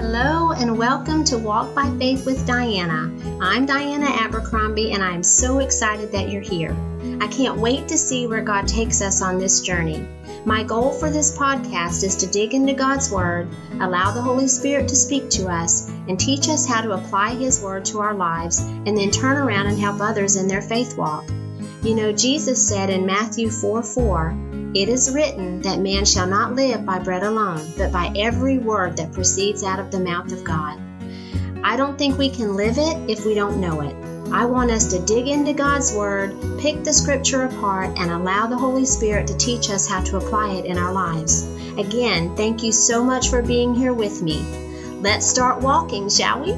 Hello and welcome to Walk by Faith with Diana. I'm Diana Abercrombie and I'm so excited that you're here. I can't wait to see where God takes us on this journey. My goal for this podcast is to dig into God's Word, allow the Holy Spirit to speak to us, and teach us how to apply His Word to our lives and then turn around and help others in their faith walk. You know, Jesus said in Matthew 4:4, "It is written that man shall not live by bread alone, but by every word that proceeds out of the mouth of God." I don't think we can live it if we don't know it. I want us to dig into God's Word, pick the Scripture apart, and allow the Holy Spirit to teach us how to apply it in our lives. Again, thank you so much for being here with me. Let's start walking, shall we?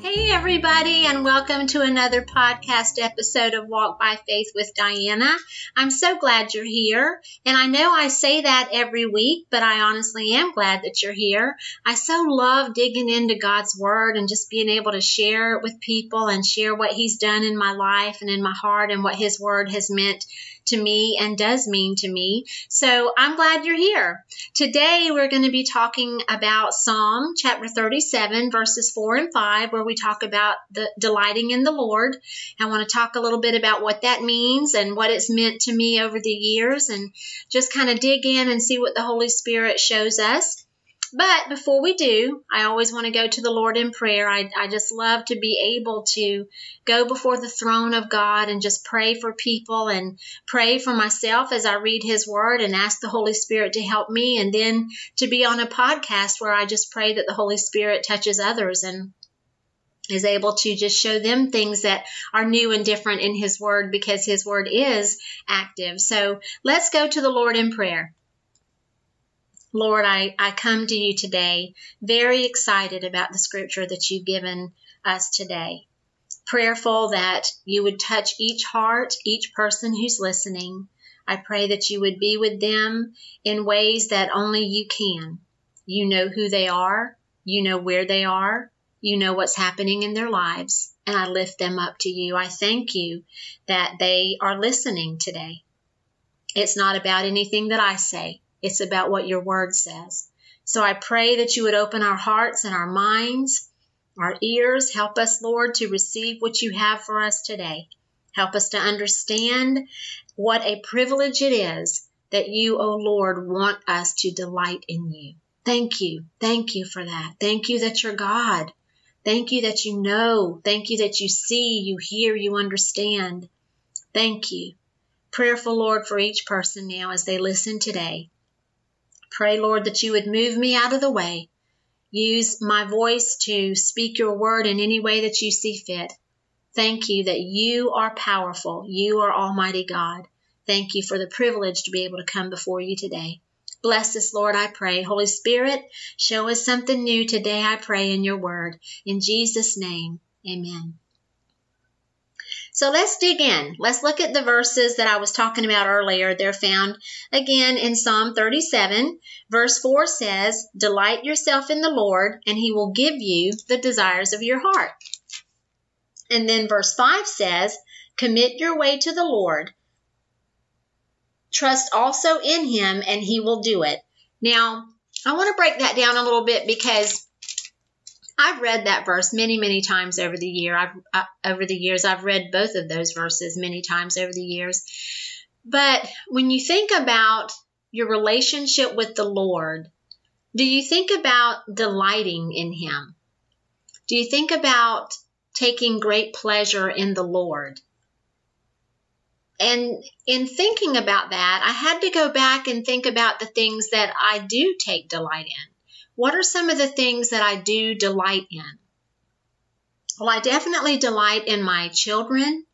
Hey everybody, and welcome to another podcast episode of Walk by Faith with Diana. I'm so glad you're here, and I know I say that every week, but I honestly am glad that you're here. I so love digging into God's Word and just being able to share it with people and share what He's done in my life and in my heart and what His Word has meant to me and does mean to me. So I'm glad you're here. Today we're going to be talking about Psalm chapter 37 verses 4 and 5, where we talk about the delighting in the Lord. I want to talk a little bit about what that means and what it's meant to me over the years, and just kind of dig in and see what the Holy Spirit shows us. But before we do, I always want to go to the Lord in prayer. I just love to be able to go before the throne of God and just pray for people and pray for myself as I read His Word and ask the Holy Spirit to help me, and then to be on a podcast where I just pray that the Holy Spirit touches others and is able to just show them things that are new and different in His Word, because His Word is active. So let's go to the Lord in prayer. Lord, I come to you today very excited about the Scripture that you've given us today. Prayerful that you would touch each heart, each person who's listening. I pray that you would be with them in ways that only you can. You know who they are. You know where they are. You know what's happening in their lives. And I lift them up to you. I thank you that they are listening today. It's not about anything that I say. It's about what your Word says. So I pray that you would open our hearts and our minds, our ears. Help us, Lord, to receive what you have for us today. Help us to understand what a privilege it is that you, O Lord, want us to delight in you. Thank you. Thank you for that. Thank you that you're God. Thank you that you know. Thank you that you see, you hear, you understand. Thank you. Prayerful, Lord, for each person now as they listen today. Pray, Lord, that you would move me out of the way. Use my voice to speak your word in any way that you see fit. Thank you that you are powerful. You are Almighty God. Thank you for the privilege to be able to come before you today. Bless us, Lord, I pray. Holy Spirit, show us something new today, I pray, in your word. In Jesus' name, amen. So let's dig in. Let's look at the verses that I was talking about earlier. They're found again in Psalm 37. Verse 4 says, "Delight yourself in the Lord, and He will give you the desires of your heart." And then verse 5 says, "Commit your way to the Lord. Trust also in Him, and He will do it." Now, I want to break that down a little bit, because I've read that verse many, many times over the year. I've read both of those verses many times over the years. But when you think about your relationship with the Lord, do you think about delighting in Him? Do you think about taking great pleasure in the Lord? And in thinking about that, I had to go back and think about the things that I do take delight in. What are some of the things that I do delight in? Well, I definitely delight in my children,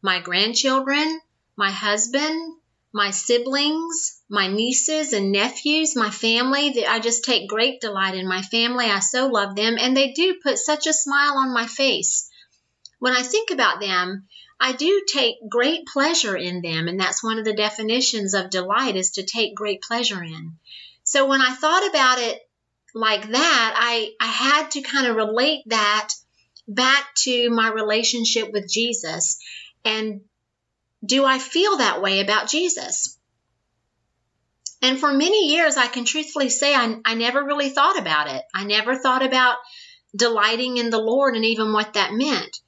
my grandchildren, my husband, my siblings, my nieces and nephews, my family. I just take great delight in my family. I so love them, and they do put such a smile on my face. When I think about them, I do take great pleasure in them, and that's one of the definitions of delight, is to take great pleasure in. So when I thought about it like that, I had to kind of relate that back to my relationship with Jesus? And do I feel that way about Jesus? And for many years, I can truthfully say I never really thought about it. I never thought about delighting in the Lord and even what that meant.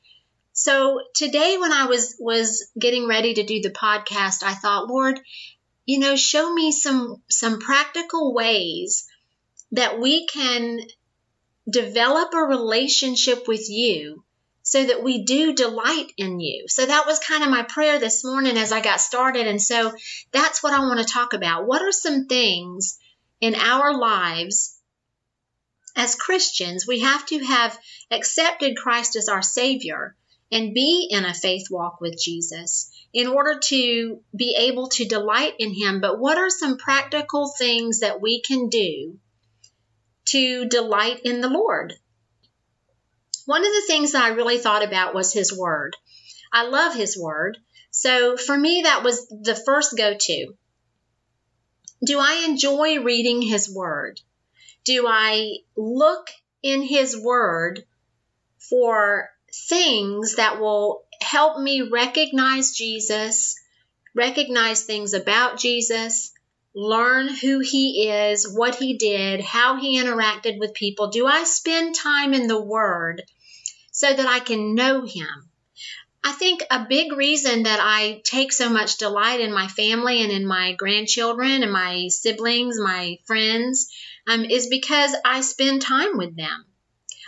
So today when I was getting ready to do the podcast, I thought, Lord, show me some practical ways that we can develop a relationship with you so that we do delight in you. So that was kind of my prayer this morning as I got started. And so that's what I want to talk about. What are some things in our lives as Christians? We have to have accepted Christ as our Savior and be in a faith walk with Jesus in order to be able to delight in Him. But what are some practical things that we can do to delight in the Lord? One of the things that I really thought about was His Word. I love His Word. So for me, that was the first go-to. Do I enjoy reading His Word? Do I look in His Word for things that will help me recognize Jesus, recognize things about Jesus, learn who He is, what He did, how He interacted with people? Do I spend time in the Word so that I can know Him? I think a big reason that I take so much delight in my family and in my grandchildren and my siblings, my friends, is because I spend time with them.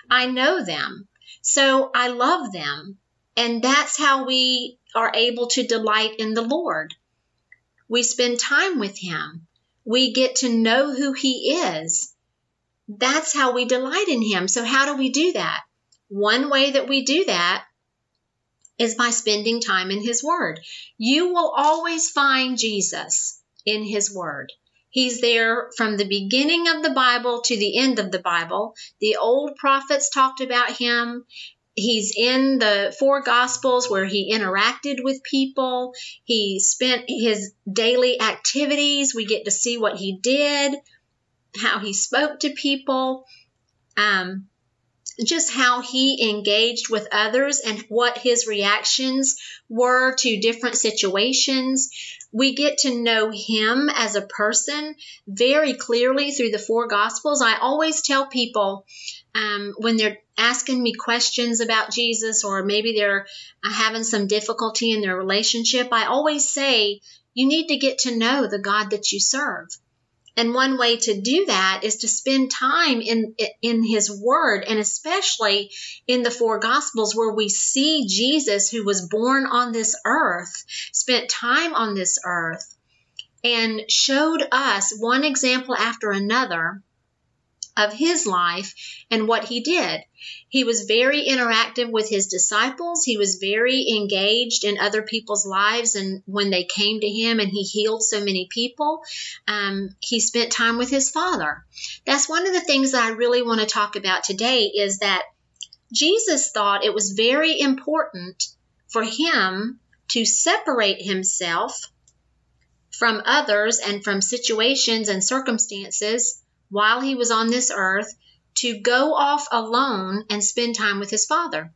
I know them. So I love them. And that's how we are able to delight in the Lord. We spend time with Him. We get to know who He is. That's how we delight in Him. So how do we do that? One way that we do that is by spending time in His Word. You will always find Jesus in His Word. He's there from the beginning of the Bible to the end of the Bible. The old prophets talked about Him. He's in the four Gospels where He interacted with people. He spent His daily activities. We get to see what He did, how He spoke to people, just how He engaged with others and what His reactions were to different situations. We get to know Him as a person very clearly through the four Gospels. I always tell people when they're asking me questions about Jesus, or maybe they're having some difficulty in their relationship, I always say, you need to get to know the God that you serve. And one way to do that is to spend time in His Word, and especially in the four Gospels where we see Jesus, who was born on this earth, spent time on this earth, and showed us one example after another of His life and what He did. He was very interactive with His disciples. He was very engaged in other people's lives, and when they came to Him, and He healed so many people. He spent time with His Father. That's one of the things that I really want to talk about today, is that Jesus thought it was very important for Him to separate Himself from others and from situations and circumstances while He was on this earth, to go off alone and spend time with His Father.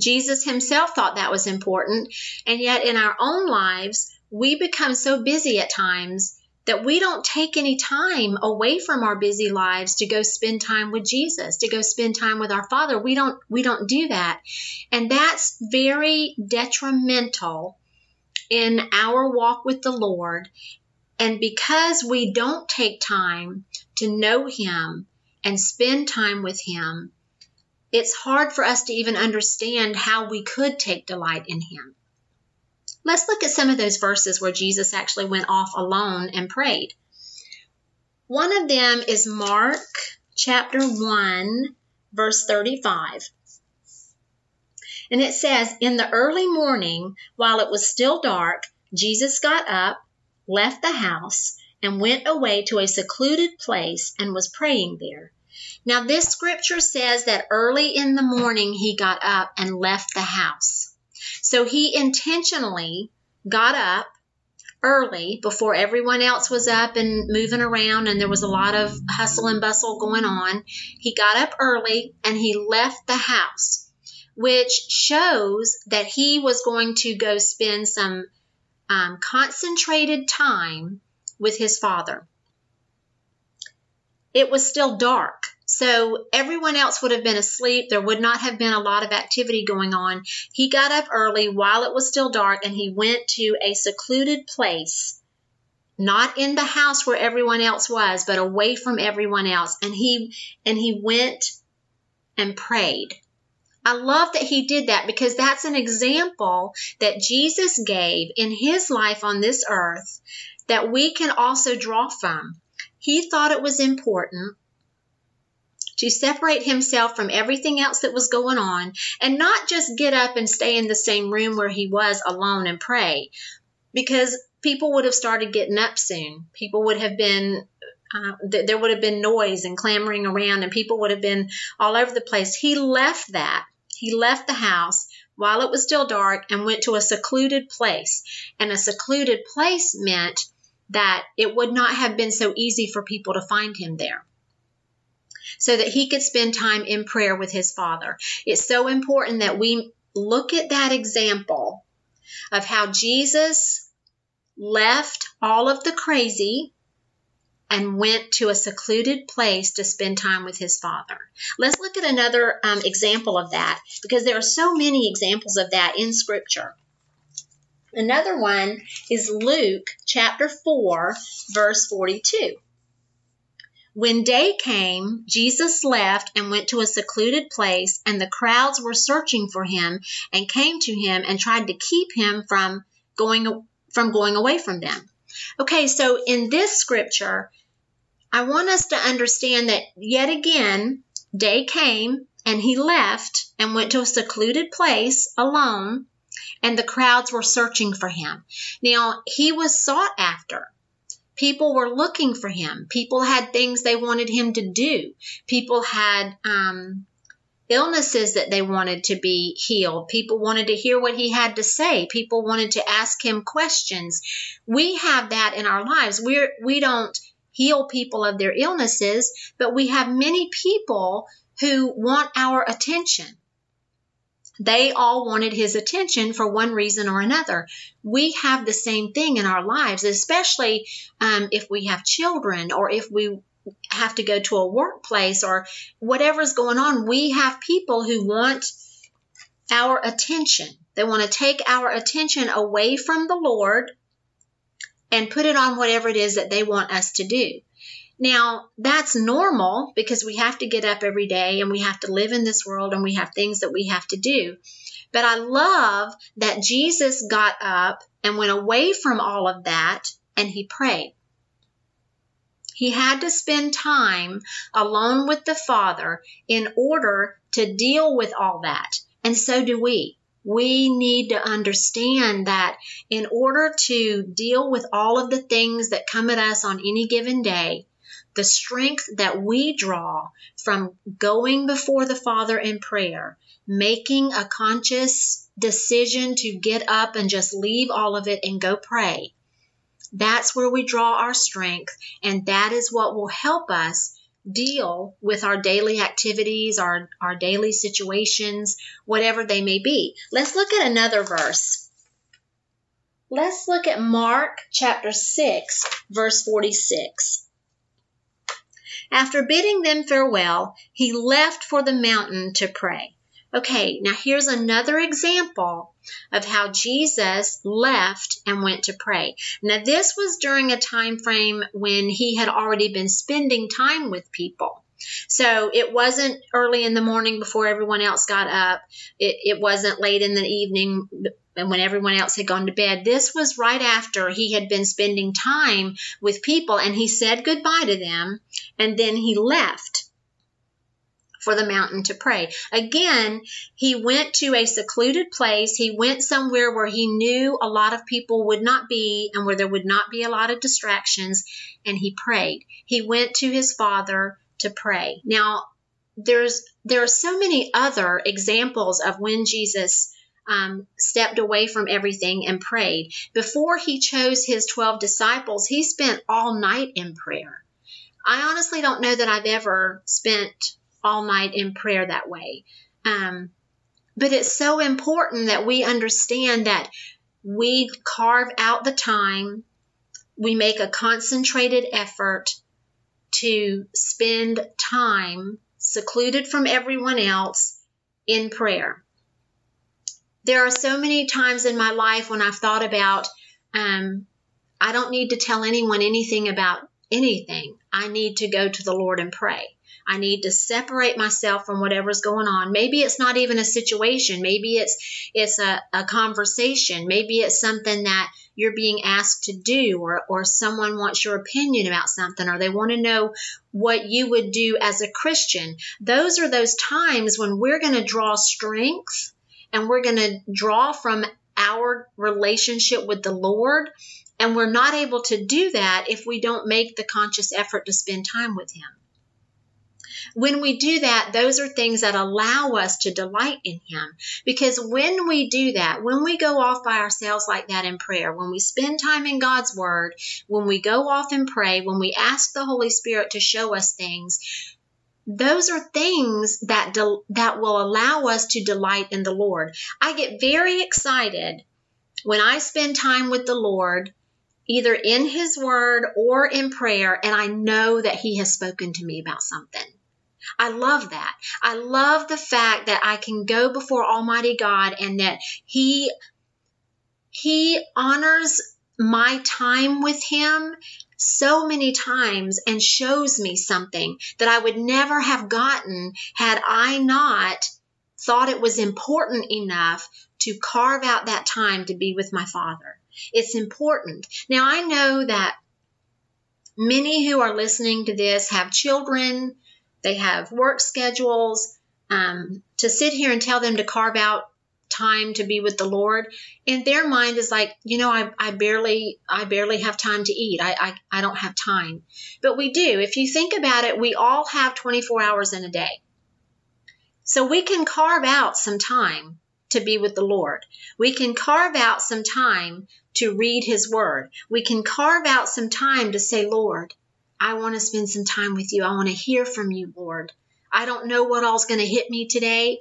Jesus Himself thought that was important, and yet in our own lives, we become so busy at times that we don't take any time away from our busy lives to go spend time with Jesus, to go spend time with our Father. We don't do that, and that's very detrimental in our walk with the Lord. And because we don't take time to know Him and spend time with Him, it's hard for us to even understand how we could take delight in Him. Let's look at some of those verses where Jesus actually went off alone and prayed. One of them is Mark chapter 1, verse 35. And it says, "In the early morning, while it was still dark, Jesus got up, left the house, and went away to a secluded place and was praying there." Now, this scripture says that early in the morning He got up and left the house. So He intentionally got up early before everyone else was up and moving around, and there was a lot of hustle and bustle going on. He got up early and he left the house, which shows that he was going to go spend some concentrated time with his father. It was still dark, so everyone else would have been asleep. There would not have been a lot of activity going on. He got up early while it was still dark, and he went to a secluded place, not in the house where everyone else was, but away from everyone else. And he went and prayed. I love that he did that, because that's an example that Jesus gave in his life on this earth that we can also draw from. He thought it was important to separate himself from everything else that was going on, and not just get up and stay in the same room where he was alone and pray, because people would have started getting up soon. People would have been there would have been noise and clamoring around, and people would have been all over the place. He left that. He left the house while it was still dark and went to a secluded place. And a secluded place meant that it would not have been so easy for people to find him there, so that he could spend time in prayer with his father. It's so important that we look at that example of how Jesus left all of the crazy and went to a secluded place to spend time with his father. Let's look at another example of that, because there are so many examples of that in Scripture. Another one is Luke chapter 4, verse 42. When day came, Jesus left and went to a secluded place, and the crowds were searching for him and came to him and tried to keep him from going away from them. Okay, so in this scripture, I want us to understand that yet again, day came and he left and went to a secluded place alone, and the crowds were searching for him. Now, he was sought after. People were looking for him. People had things they wanted him to do. People had illnesses that they wanted to be healed. People wanted to hear what he had to say. People wanted to ask him questions. We have that in our lives. We don't heal people of their illnesses, but we have many people who want our attention. They all wanted his attention for one reason or another. We have the same thing in our lives, especially if we have children, or if we have to go to a workplace, or whatever's going on. We have people who want our attention. They want to take our attention away from the Lord and put it on whatever it is that they want us to do. Now, that's normal, because we have to get up every day and we have to live in this world and we have things that we have to do. But I love that Jesus got up and went away from all of that and he prayed. He had to spend time alone with the Father in order to deal with all that. And so do we. We need to understand that in order to deal with all of the things that come at us on any given day, the strength that we draw from going before the Father in prayer, making a conscious decision to get up and just leave all of it and go pray, that's where we draw our strength, and that is what will help us deal with our daily activities, our daily situations, whatever they may be. Let's look at another verse. Let's look at Mark chapter 6, verse 46. After bidding them farewell, he left for the mountain to pray. Okay, now here's another example of how Jesus left and went to pray. Now, this was during a time frame when he had already been spending time with people. So it wasn't early in the morning before everyone else got up. It wasn't late in the evening when everyone else had gone to bed. This was right after he had been spending time with people, and he said goodbye to them, and then he left for the mountain to pray. Again, he went to a secluded place. He went somewhere where he knew a lot of people would not be and where there would not be a lot of distractions, and he prayed. He went to his father to pray. Now, there are so many other examples of when Jesus stepped away from everything and prayed. Before he chose his 12 disciples, he spent all night in prayer. I honestly don't know that I've ever spent all night in prayer that way. But it's so important that we understand that we carve out the time, we make a concentrated effort to spend time secluded from everyone else in prayer. There are so many times in my life when I've thought about, I don't need to tell anyone anything about anything. I need to go to the Lord and pray. I need to separate myself from whatever's going on. Maybe it's not even a situation. Maybe it's a conversation. Maybe it's something that you're being asked to do, or someone wants your opinion about something, or they want to know what you would do as a Christian. Those are those times when we're going to draw strength and we're going to draw from our relationship with the Lord. And we're not able to do that if we don't make the conscious effort to spend time with Him. When we do that, those are things that allow us to delight in Him. Because when we do that, when we go off by ourselves like that in prayer, when we spend time in God's Word, when we go off and pray, when we ask the Holy Spirit to show us things, those are things that will allow us to delight in the Lord. I get very excited when I spend time with the Lord, either in His Word or in prayer, and I know that He has spoken to me about something. I love that. I love the fact that I can go before Almighty God and that He honors my time with Him so many times and shows me something that I would never have gotten had I not thought it was important enough to carve out that time to be with my Father. It's important. Now, I know that many who are listening to this have children. They have work schedules. To sit here and tell them to carve out time to be with the Lord, and their mind is like, you know, I barely have time to eat. I don't have time. But we do. If you think about it, we all have 24 hours in a day. So we can carve out some time to be with the Lord. We can carve out some time to read His Word. We can carve out some time to say, Lord, I want to spend some time with you. I want to hear from you, Lord. I don't know what all's going to hit me today.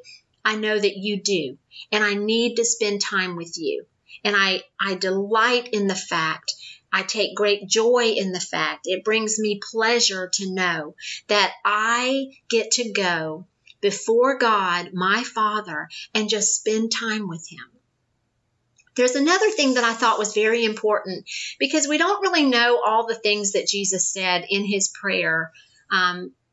I know that you do, and I need to spend time with you. And I delight in the fact, I take great joy in the fact, it brings me pleasure to know that I get to go before God, my Father, and just spend time with Him. There's another thing that I thought was very important, because we don't really know all the things that Jesus said in His prayer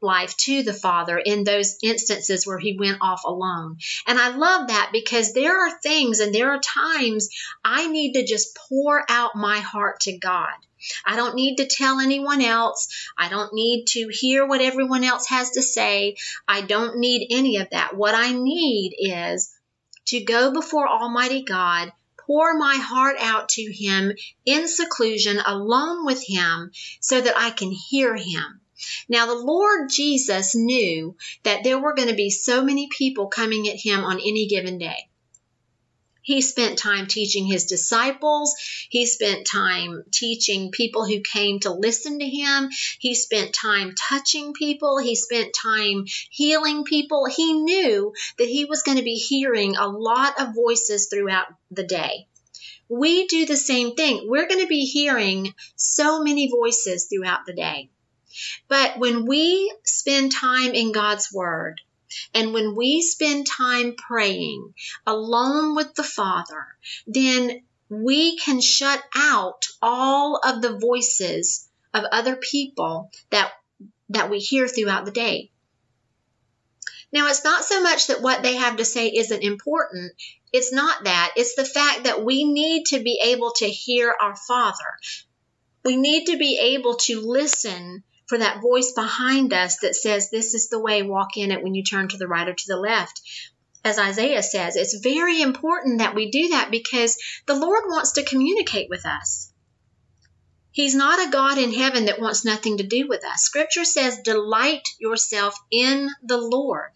life to the Father in those instances where He went off alone. And I love that, because there are things and there are times I need to just pour out my heart to God. I don't need to tell anyone else. I don't need to hear what everyone else has to say. I don't need any of that. What I need is to go before Almighty God, pour my heart out to Him in seclusion, alone with Him, so that I can hear Him. Now, the Lord Jesus knew that there were going to be so many people coming at Him on any given day. He spent time teaching His disciples. He spent time teaching people who came to listen to Him. He spent time touching people. He spent time healing people. He knew that He was going to be hearing a lot of voices throughout the day. We do the same thing. We're going to be hearing so many voices throughout the day. But when we spend time in God's Word, and when we spend time praying alone with the Father, then we can shut out all of the voices of other people that we hear throughout the day. Now, it's not so much that what they have to say isn't important. It's not that. It's the fact that we need to be able to hear our Father. We need to be able to listen for that voice behind us that says, this is the way, walk in it when you turn to the right or to the left. As Isaiah says, it's very important that we do that, because the Lord wants to communicate with us. He's not a God in heaven that wants nothing to do with us. Scripture says, delight yourself in the Lord,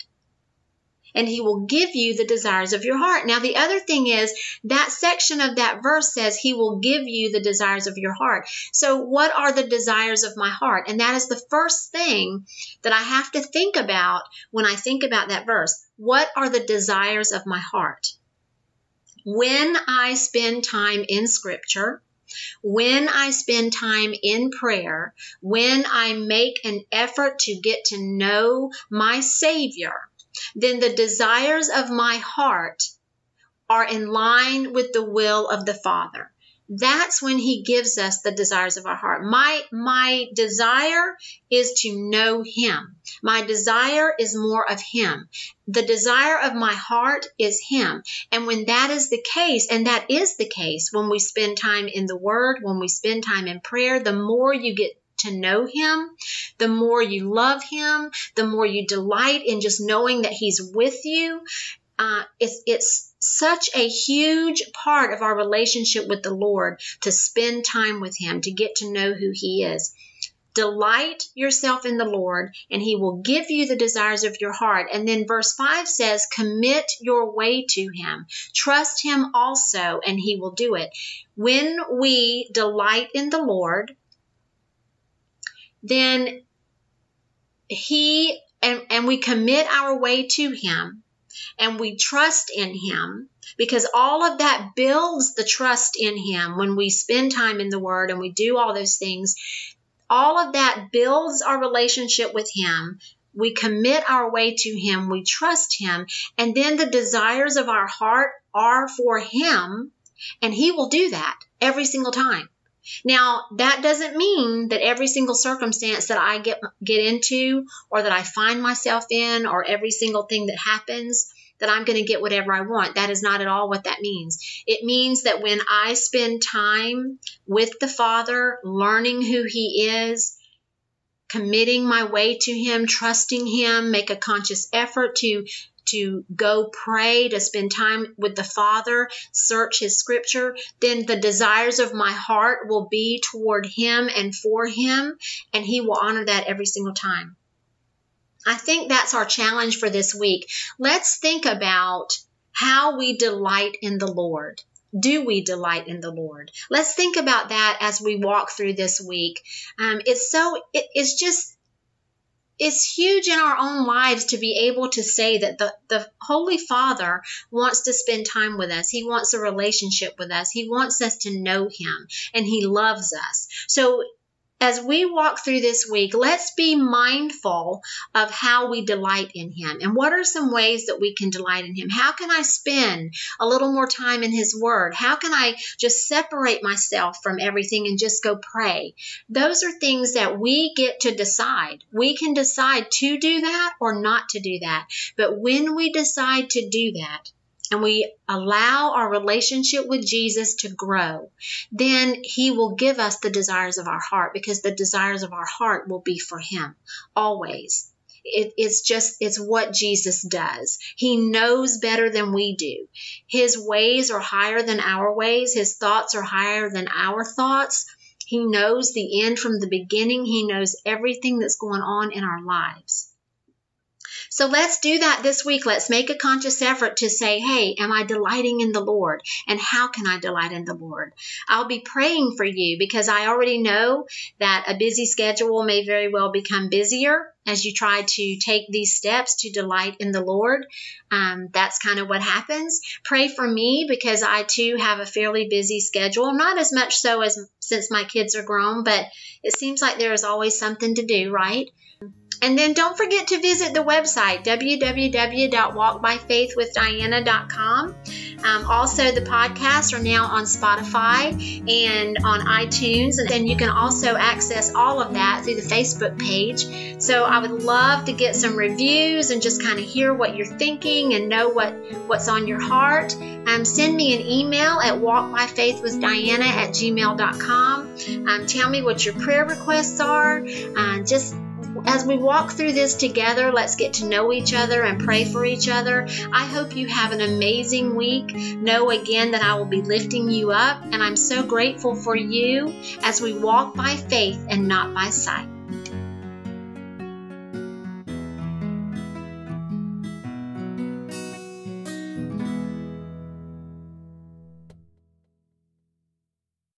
and he will give you the desires of your heart. Now, the other thing is that section of that verse says he will give you the desires of your heart. So what are the desires of my heart? And that is the first thing that I have to think about when I think about that verse. What are the desires of my heart? When I spend time in Scripture, when I spend time in prayer, when I make an effort to get to know my Savior, then the desires of my heart are in line with the will of the Father. That's when he gives us the desires of our heart. My desire is to know him. My desire is more of him. The desire of my heart is him. And when that is the case, and that is the case, when we spend time in the Word, when we spend time in prayer, the more you get to know him, the more you love him, the more you delight in just knowing that he's with you. It's such a huge part of our relationship with the Lord to spend time with him, to get to know who he is. Delight yourself in the Lord, and he will give you the desires of your heart. And then verse 5 says, commit your way to him. Trust him also, and he will do it. When we delight in the Lord, then he and we commit our way to him, and we trust in him, because all of that builds the trust in him. When we spend time in the Word and we do all those things, all of that builds our relationship with him. We commit our way to him. We trust him. And then the desires of our heart are for him, and he will do that every single time. Now, that doesn't mean that every single circumstance that I get into, or that I find myself in, or every single thing that happens, that I'm going to get whatever I want. That is not at all what that means. It means that when I spend time with the Father, learning who he is, committing my way to him, trusting him, make a conscious effort to go pray, to spend time with the Father, search his Scripture, then the desires of my heart will be toward him and for him, and he will honor that every single time. I think that's our challenge for this week. Let's think about how we delight in the Lord. Do we delight in the Lord? Let's think about that as we walk through this week. It's huge in our own lives to be able to say that the Holy Father wants to spend time with us. He wants a relationship with us. He wants us to know him, and he loves us. So as we walk through this week, let's be mindful of how we delight in him, and what are some ways that we can delight in him. How can I spend a little more time in his Word? How can I just separate myself from everything and just go pray? Those are things that we get to decide. We can decide to do that or not to do that. But when we decide to do that, and we allow our relationship with Jesus to grow, then he will give us the desires of our heart, because the desires of our heart will be for him always. It's what Jesus does. He knows better than we do. His ways are higher than our ways. His thoughts are higher than our thoughts. He knows the end from the beginning. He knows everything that's going on in our lives. So let's do that this week. Let's make a conscious effort to say, hey, am I delighting in the Lord? And how can I delight in the Lord? I'll be praying for you, because I already know that a busy schedule may very well become busier as you try to take these steps to delight in the Lord. That's kind of what happens. Pray for me, because I too have a fairly busy schedule. Not as much so as since my kids are grown, but it seems like there is always something to do, right? And then don't forget to visit the website, www.walkbyfaithwithdiana.com. Also, the podcasts are now on Spotify and on iTunes. And then you can also access all of that through the Facebook page. So I would love to get some reviews and just kind of hear what you're thinking and know what's on your heart. Send me an email at walkbyfaithwithdiana@gmail.com. Tell me what your prayer requests are. As we walk through this together, let's get to know each other and pray for each other. I hope you have an amazing week. Know again that I will be lifting you up, and I'm so grateful for you as we walk by faith and not by sight.